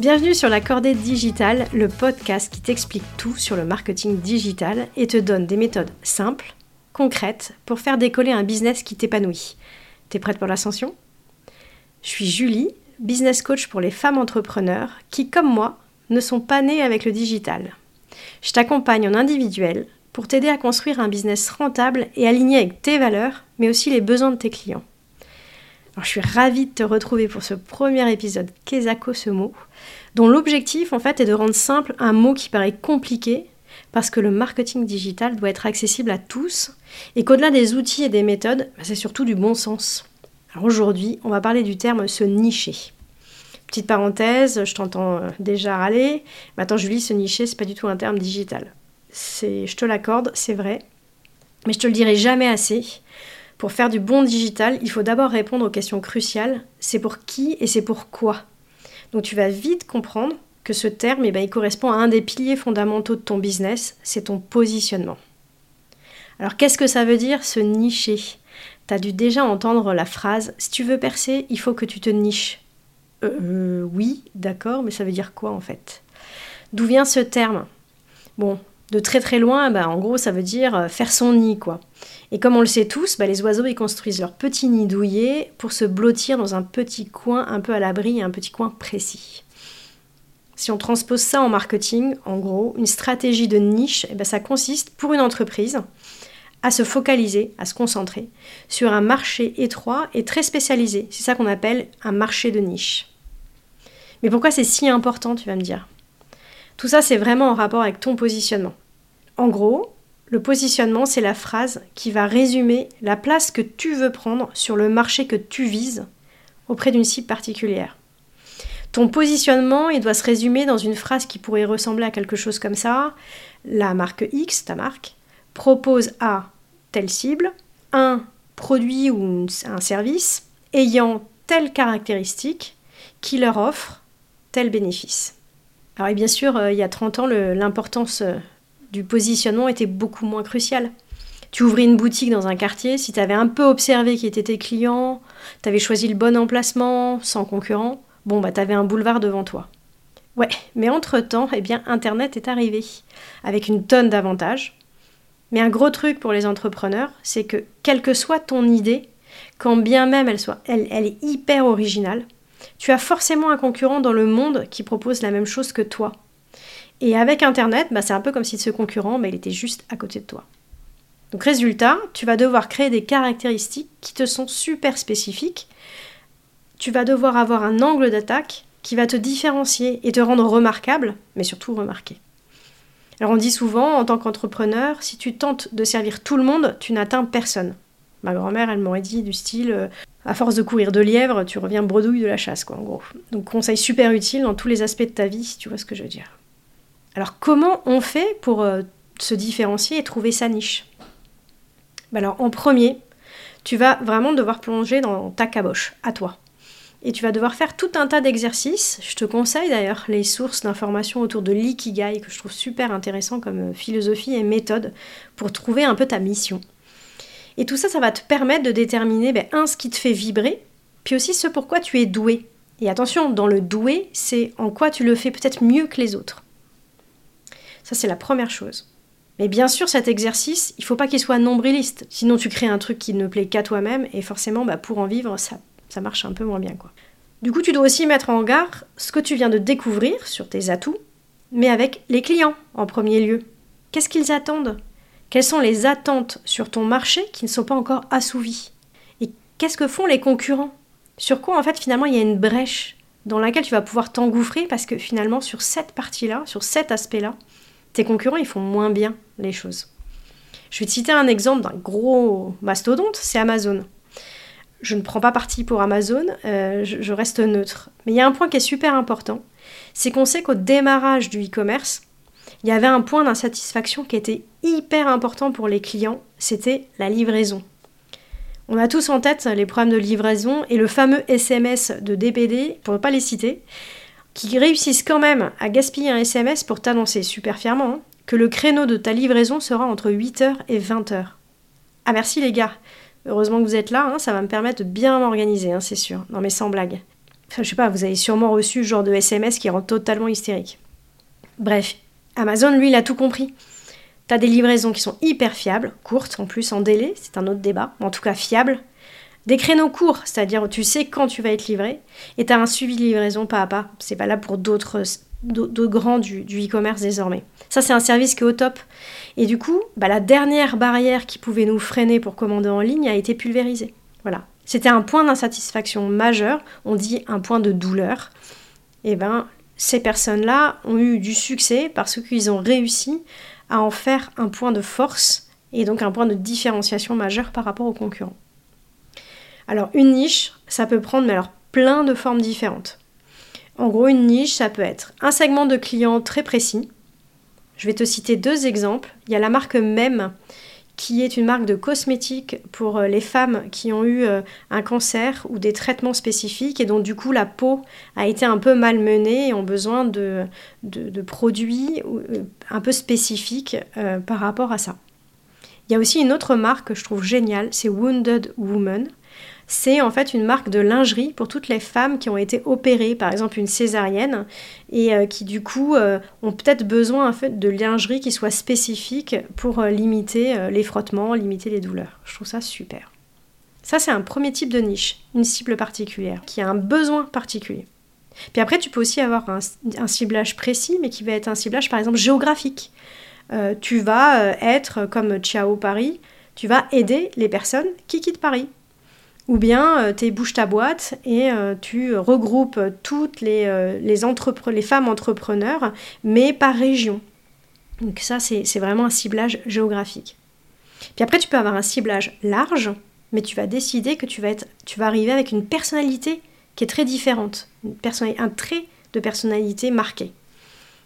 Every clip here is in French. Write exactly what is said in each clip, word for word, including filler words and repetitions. Bienvenue sur La Cordée Digitale, le podcast qui t'explique tout sur le marketing digital et te donne des méthodes simples, concrètes, pour faire décoller un business qui t'épanouit. T'es prête pour l'ascension ? Je suis Julie, business coach pour les femmes entrepreneurs qui, comme moi, ne sont pas nées avec le digital. Je t'accompagne en individuel pour t'aider à construire un business rentable et aligné avec tes valeurs, mais aussi les besoins de tes clients. Alors, je suis ravie de te retrouver pour ce premier épisode Kezako Ce Mot, dont l'objectif en fait est de rendre simple un mot qui paraît compliqué, parce que le marketing digital doit être accessible à tous, et qu'au-delà des outils et des méthodes, c'est surtout du bon sens. Alors aujourd'hui, on va parler du terme « se nicher ». Petite parenthèse, je t'entends déjà râler. Mais attends Julie, se nicher, c'est pas du tout un terme digital. C'est, je te l'accorde, c'est vrai, mais je te le dirai jamais assez. Pour faire du bon digital, il faut d'abord répondre aux questions cruciales. C'est pour qui et c'est pour quoi ? Donc tu vas vite comprendre que ce terme, eh ben, il correspond à un des piliers fondamentaux de ton business, c'est ton positionnement. Alors qu'est-ce que ça veut dire se nicher ? T'as dû déjà entendre la phrase « si tu veux percer, il faut que tu te niches ». Euh, oui, d'accord, mais ça veut dire quoi en fait ? D'où vient ce terme ? Bon, de très très loin, bah, en gros ça veut dire faire son nid quoi. Et comme on le sait tous, bah, les oiseaux ils construisent leur petit nid douillet pour se blottir dans un petit coin un peu à l'abri, un petit coin précis. Si on transpose ça en marketing, en gros, une stratégie de niche, et bah, ça consiste pour une entreprise à se focaliser, à se concentrer sur un marché étroit et très spécialisé. C'est ça qu'on appelle un marché de niche. Mais pourquoi c'est si important, tu vas me dire ? Tout ça, c'est vraiment en rapport avec ton positionnement. En gros, le positionnement, c'est la phrase qui va résumer la place que tu veux prendre sur le marché que tu vises auprès d'une cible particulière. Ton positionnement, il doit se résumer dans une phrase qui pourrait ressembler à quelque chose comme ça. La marque X, ta marque, propose à telle cible un produit ou un service ayant telle caractéristique qui leur offre tel bénéfice. Alors et bien sûr, euh, il y a trente ans, le, l'importance euh, du positionnement était beaucoup moins cruciale. Tu ouvrais une boutique dans un quartier, si tu avais un peu observé qui étaient tes clients, tu avais choisi le bon emplacement, sans concurrent, bon bah tu avais un boulevard devant toi. Ouais, mais entre-temps, eh bien, Internet est arrivé, avec une tonne d'avantages. Mais un gros truc pour les entrepreneurs, c'est que quelle que soit ton idée, quand bien même elle soit, elle, elle est hyper originale, tu as forcément un concurrent dans le monde qui propose la même chose que toi. Et avec Internet, bah, c'est un peu comme si ce concurrent, bah, il était juste à côté de toi. Donc résultat, tu vas devoir créer des caractéristiques qui te sont super spécifiques. Tu vas devoir avoir un angle d'attaque qui va te différencier et te rendre remarquable, mais surtout remarqué. Alors on dit souvent, en tant qu'entrepreneur, si tu tentes de servir tout le monde, tu n'atteins personne. Ma grand-mère, elle m'aurait dit du style, euh, à force de courir de lièvre, tu reviens bredouille de la chasse, quoi, en gros. Donc conseil super utile dans tous les aspects de ta vie, si tu vois ce que je veux dire. Alors comment on fait pour euh, se différencier et trouver sa niche ? Ben alors en premier, tu vas vraiment devoir plonger dans ta caboche, à toi. Et tu vas devoir faire tout un tas d'exercices. Je te conseille d'ailleurs les sources d'informations autour de l'ikigai que je trouve super intéressant comme philosophie et méthode pour trouver un peu ta mission. Et tout ça, ça va te permettre de déterminer, ben, un, ce qui te fait vibrer, puis aussi ce pourquoi tu es doué. Et attention, dans le doué, c'est en quoi tu le fais peut-être mieux que les autres. Ça, c'est la première chose. Mais bien sûr, cet exercice, il ne faut pas qu'il soit nombriliste. Sinon, tu crées un truc qui ne plaît qu'à toi-même et forcément, ben, pour en vivre, ça Ça marche un peu moins bien, quoi. Du coup, tu dois aussi mettre en garde ce que tu viens de découvrir sur tes atouts, mais avec les clients, en premier lieu. Qu'est-ce qu'ils attendent ? Quelles sont les attentes sur ton marché qui ne sont pas encore assouvies ? Et qu'est-ce que font les concurrents ? Sur quoi, en fait, finalement, il y a une brèche dans laquelle tu vas pouvoir t'engouffrer parce que, finalement, sur cette partie-là, sur cet aspect-là, tes concurrents, ils font moins bien les choses. Je vais te citer un exemple d'un gros mastodonte, c'est Amazon. Je ne prends pas parti pour Amazon, euh, je, je reste neutre. Mais il y a un point qui est super important, c'est qu'on sait qu'au démarrage du e-commerce, il y avait un point d'insatisfaction qui était hyper important pour les clients, c'était la livraison. On a tous en tête les problèmes de livraison et le fameux S M S de D P D, pour ne pas les citer, qui réussissent quand même à gaspiller un S M S pour t'annoncer super fièrement hein, que le créneau de ta livraison sera entre huit heures et vingt heures. Ah merci les gars! Heureusement que vous êtes là, hein, ça va me permettre de bien m'organiser, hein, c'est sûr. Non mais sans blague. Enfin, je sais pas, vous avez sûrement reçu ce genre de S M S qui rend totalement hystérique. Bref, Amazon, lui, il a tout compris. T'as des livraisons qui sont hyper fiables, courtes en plus, en délai, c'est un autre débat, mais en tout cas fiables. Des créneaux courts, c'est-à-dire tu sais quand tu vas être livré, et t'as un suivi de livraison pas à pas. C'est pas là pour d'autres, d'autres grands du, du e-commerce désormais. Ça, c'est un service qui est au top. Et du coup, bah, la dernière barrière qui pouvait nous freiner pour commander en ligne a été pulvérisée. Voilà. C'était un point d'insatisfaction majeur, on dit un point de douleur. Et ben, ces personnes-là ont eu du succès parce qu'ils ont réussi à en faire un point de force et donc un point de différenciation majeur par rapport aux concurrents. Alors, une niche, ça peut prendre mais alors, plein de formes différentes. En gros, une niche, ça peut être un segment de clients très précis. Je vais te citer deux exemples. Il y a la marque Meme, qui est une marque de cosmétiques pour les femmes qui ont eu un cancer ou des traitements spécifiques et dont du coup la peau a été un peu malmenée et ont besoin de, de, de produits un peu spécifiques euh, par rapport à ça. Il y a aussi une autre marque que je trouve géniale, c'est Wounded Woman. C'est en fait une marque de lingerie pour toutes les femmes qui ont été opérées, par exemple une césarienne, et euh, qui du coup euh, ont peut-être besoin en fait, de lingerie qui soit spécifique pour euh, limiter euh, les frottements, limiter les douleurs. Je trouve ça super. Ça, c'est un premier type de niche, une cible particulière, qui a un besoin particulier. Puis après, tu peux aussi avoir un, un ciblage précis, mais qui va être un ciblage par exemple géographique. Euh, tu vas euh, être comme Ciao Paris, tu vas aider les personnes qui quittent Paris. Ou bien tu bouges ta boîte et euh, tu regroupes toutes les, euh, les, entrepre- les femmes entrepreneurs, mais par région. Donc ça, c'est, c'est vraiment un ciblage géographique. Puis après, tu peux avoir un ciblage large, mais tu vas décider que tu vas, être, tu vas arriver avec une personnalité qui est très différente, une personnali- un trait de personnalité marqué.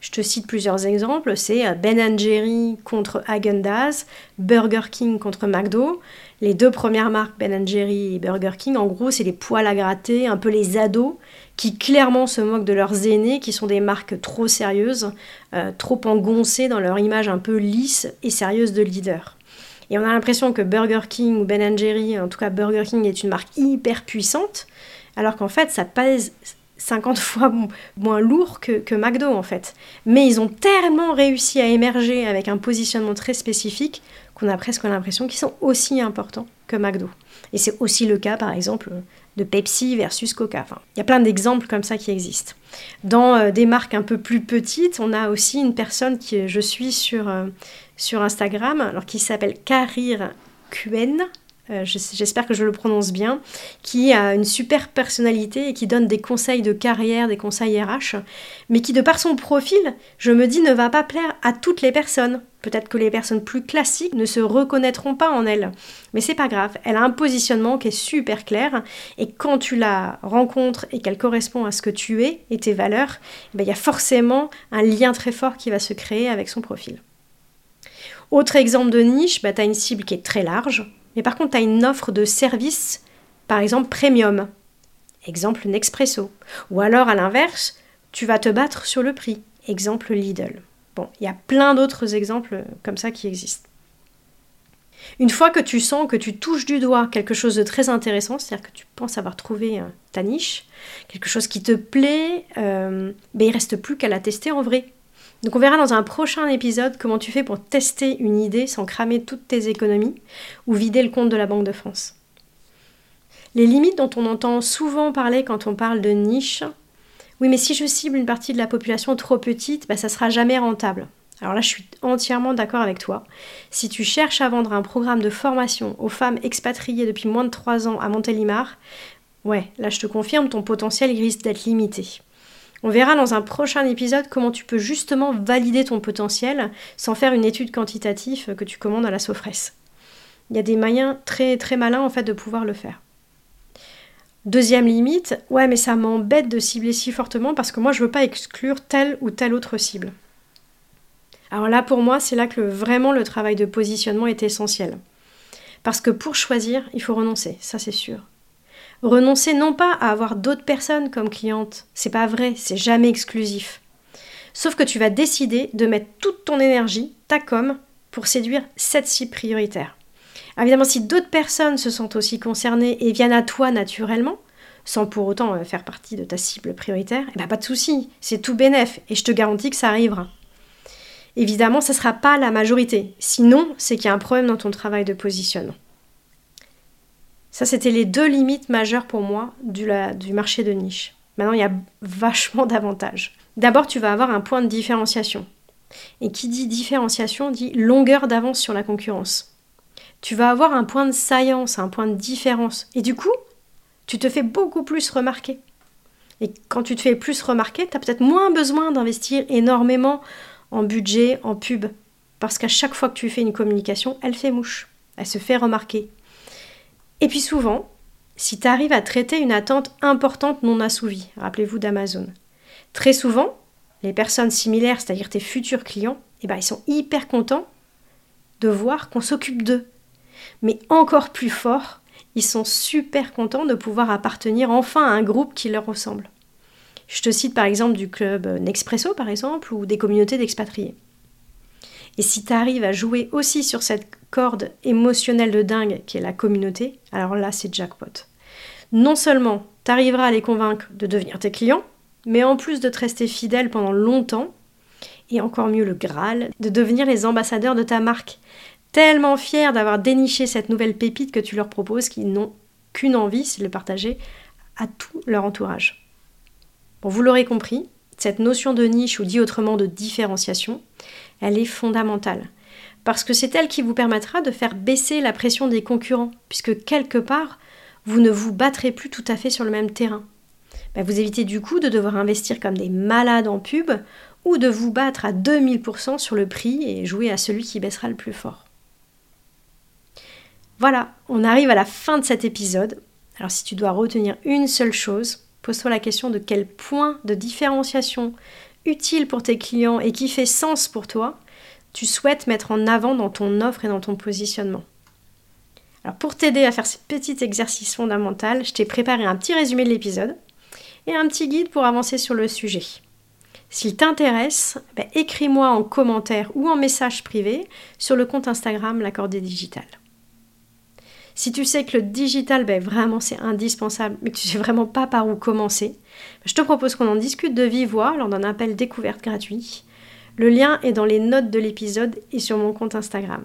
Je te cite plusieurs exemples, c'est Ben and Jerry contre Häagen-Dazs, Burger King contre McDo. Les deux premières marques, Ben and Jerry et Burger King, en gros, c'est les poils à gratter, un peu les ados, qui clairement se moquent de leurs aînés, qui sont des marques trop sérieuses, euh, trop engoncées dans leur image un peu lisse et sérieuse de leader. Et on a l'impression que Burger King ou Ben and Jerry, en tout cas Burger King, est une marque hyper puissante, alors qu'en fait, ça pèse cinquante fois moins lourd que, que McDo en fait. Mais ils ont tellement réussi à émerger avec un positionnement très spécifique qu'on a presque l'impression qu'ils sont aussi importants que McDo. Et c'est aussi le cas par exemple de Pepsi versus Coca. Enfin, il y a plein d'exemples comme ça qui existent. Dans euh, des marques un peu plus petites, on a aussi une personne que je suis sur, euh, sur Instagram alors, qui s'appelle Karir Q N. Euh, j'espère que je le prononce bien, qui a une super personnalité et qui donne des conseils de carrière, des conseils R H, mais qui de par son profil, je me dis, ne va pas plaire à toutes les personnes. Peut-être que les personnes plus classiques ne se reconnaîtront pas en elle, mais c'est pas grave, elle a un positionnement qui est super clair, et quand tu la rencontres et qu'elle correspond à ce que tu es et tes valeurs, il y a forcément un lien très fort qui va se créer avec son profil. Autre exemple de niche, bah, tu as une cible qui est très large, mais par contre, tu as une offre de service, par exemple premium, exemple Nespresso. Ou alors, à l'inverse, tu vas te battre sur le prix, exemple Lidl. Bon, il y a plein d'autres exemples comme ça qui existent. Une fois que tu sens que tu touches du doigt quelque chose de très intéressant, c'est-à-dire que tu penses avoir trouvé ta niche, quelque chose qui te plaît, euh, ben il ne reste plus qu'à la tester en vrai. Donc on verra dans un prochain épisode comment tu fais pour tester une idée sans cramer toutes tes économies ou vider le compte de la Banque de France. Les limites dont on entend souvent parler quand on parle de niche, oui mais si je cible une partie de la population trop petite, bah, ça ne sera jamais rentable. Alors là je suis entièrement d'accord avec toi. Si tu cherches à vendre un programme de formation aux femmes expatriées depuis moins de trois ans à Montélimar, ouais là je te confirme ton potentiel risque d'être limité. On verra dans un prochain épisode comment tu peux justement valider ton potentiel sans faire une étude quantitative que tu commandes à la Saufresse. Il y a des moyens très très malins en fait de pouvoir le faire. Deuxième limite, ouais mais ça m'embête de cibler si fortement parce que moi je veux pas exclure telle ou telle autre cible. Alors là pour moi c'est là que vraiment le travail de positionnement est essentiel. Parce que pour choisir, il faut renoncer, ça c'est sûr. Renoncer non pas à avoir d'autres personnes comme clientes, c'est pas vrai, c'est jamais exclusif. Sauf que tu vas décider de mettre toute ton énergie, ta com, pour séduire cette cible prioritaire. Alors évidemment, si d'autres personnes se sentent aussi concernées et viennent à toi naturellement, sans pour autant faire partie de ta cible prioritaire, eh ben pas de souci, c'est tout bénef et je te garantis que ça arrivera. Évidemment, ça ne sera pas la majorité. Sinon, c'est qu'il y a un problème dans ton travail de positionnement. Ça, c'était les deux limites majeures pour moi du, la, du marché de niche. Maintenant, il y a vachement d'avantages. D'abord, tu vas avoir un point de différenciation. Et qui dit différenciation, dit longueur d'avance sur la concurrence. Tu vas avoir un point de saillance, un point de différence. Et du coup, tu te fais beaucoup plus remarquer. Et quand tu te fais plus remarquer, tu as peut-être moins besoin d'investir énormément en budget, en pub, parce qu'à chaque fois que tu fais une communication, elle fait mouche, elle se fait remarquer. Et puis souvent, si tu arrives à traiter une attente importante non assouvie, rappelez-vous d'Amazon, très souvent, les personnes similaires, c'est-à-dire tes futurs clients, eh ben, ils sont hyper contents de voir qu'on s'occupe d'eux. Mais encore plus fort, ils sont super contents de pouvoir appartenir enfin à un groupe qui leur ressemble. Je te cite par exemple du club Nespresso par exemple ou des communautés d'expatriés. Et si tu arrives à jouer aussi sur cette corde émotionnelle de dingue qu'est la communauté, alors là c'est jackpot. Non seulement tu arriveras à les convaincre de devenir tes clients, mais en plus de te rester fidèle pendant longtemps, et encore mieux le Graal, de devenir les ambassadeurs de ta marque. Tellement fiers d'avoir déniché cette nouvelle pépite que tu leur proposes qu'ils n'ont qu'une envie, c'est de le partager à tout leur entourage. Bon, vous l'aurez compris, cette notion de niche, ou dit autrement de différenciation, elle est fondamentale. Parce que c'est elle qui vous permettra de faire baisser la pression des concurrents, puisque quelque part, vous ne vous battrez plus tout à fait sur le même terrain. Ben, vous évitez du coup de devoir investir comme des malades en pub, ou de vous battre à deux mille pour cent sur le prix et jouer à celui qui baissera le plus fort. Voilà, on arrive à la fin de cet épisode. Alors si tu dois retenir une seule chose, pose-toi la question de quel point de différenciation utile pour tes clients et qui fait sens pour toi, tu souhaites mettre en avant dans ton offre et dans ton positionnement. Alors pour t'aider à faire ce petit exercice fondamental, je t'ai préparé un petit résumé de l'épisode et un petit guide pour avancer sur le sujet. S'il t'intéresse, bah écris-moi en commentaire ou en message privé sur le compte Instagram La Cordée Digitale. Si tu sais que le digital, ben vraiment c'est indispensable, mais que tu ne sais vraiment pas par où commencer, je te propose qu'on en discute de vive voix lors d'un appel découverte gratuit. Le lien est dans les notes de l'épisode et sur mon compte Instagram.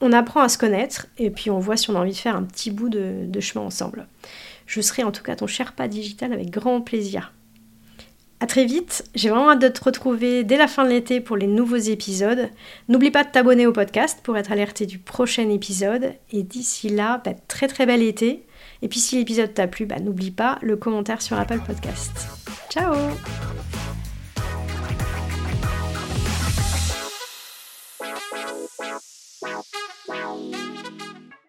On apprend à se connaître et puis on voit si on a envie de faire un petit bout de, de chemin ensemble. Je serai en tout cas ton Sherpa digital avec grand plaisir. A très vite, j'ai vraiment hâte de te retrouver dès la fin de l'été pour les nouveaux épisodes. N'oublie pas de t'abonner au podcast pour être alerté du prochain épisode. Et d'ici là, bah, très très bel été. Et puis si l'épisode t'a plu, bah, n'oublie pas le commentaire sur Apple Podcast. Ciao!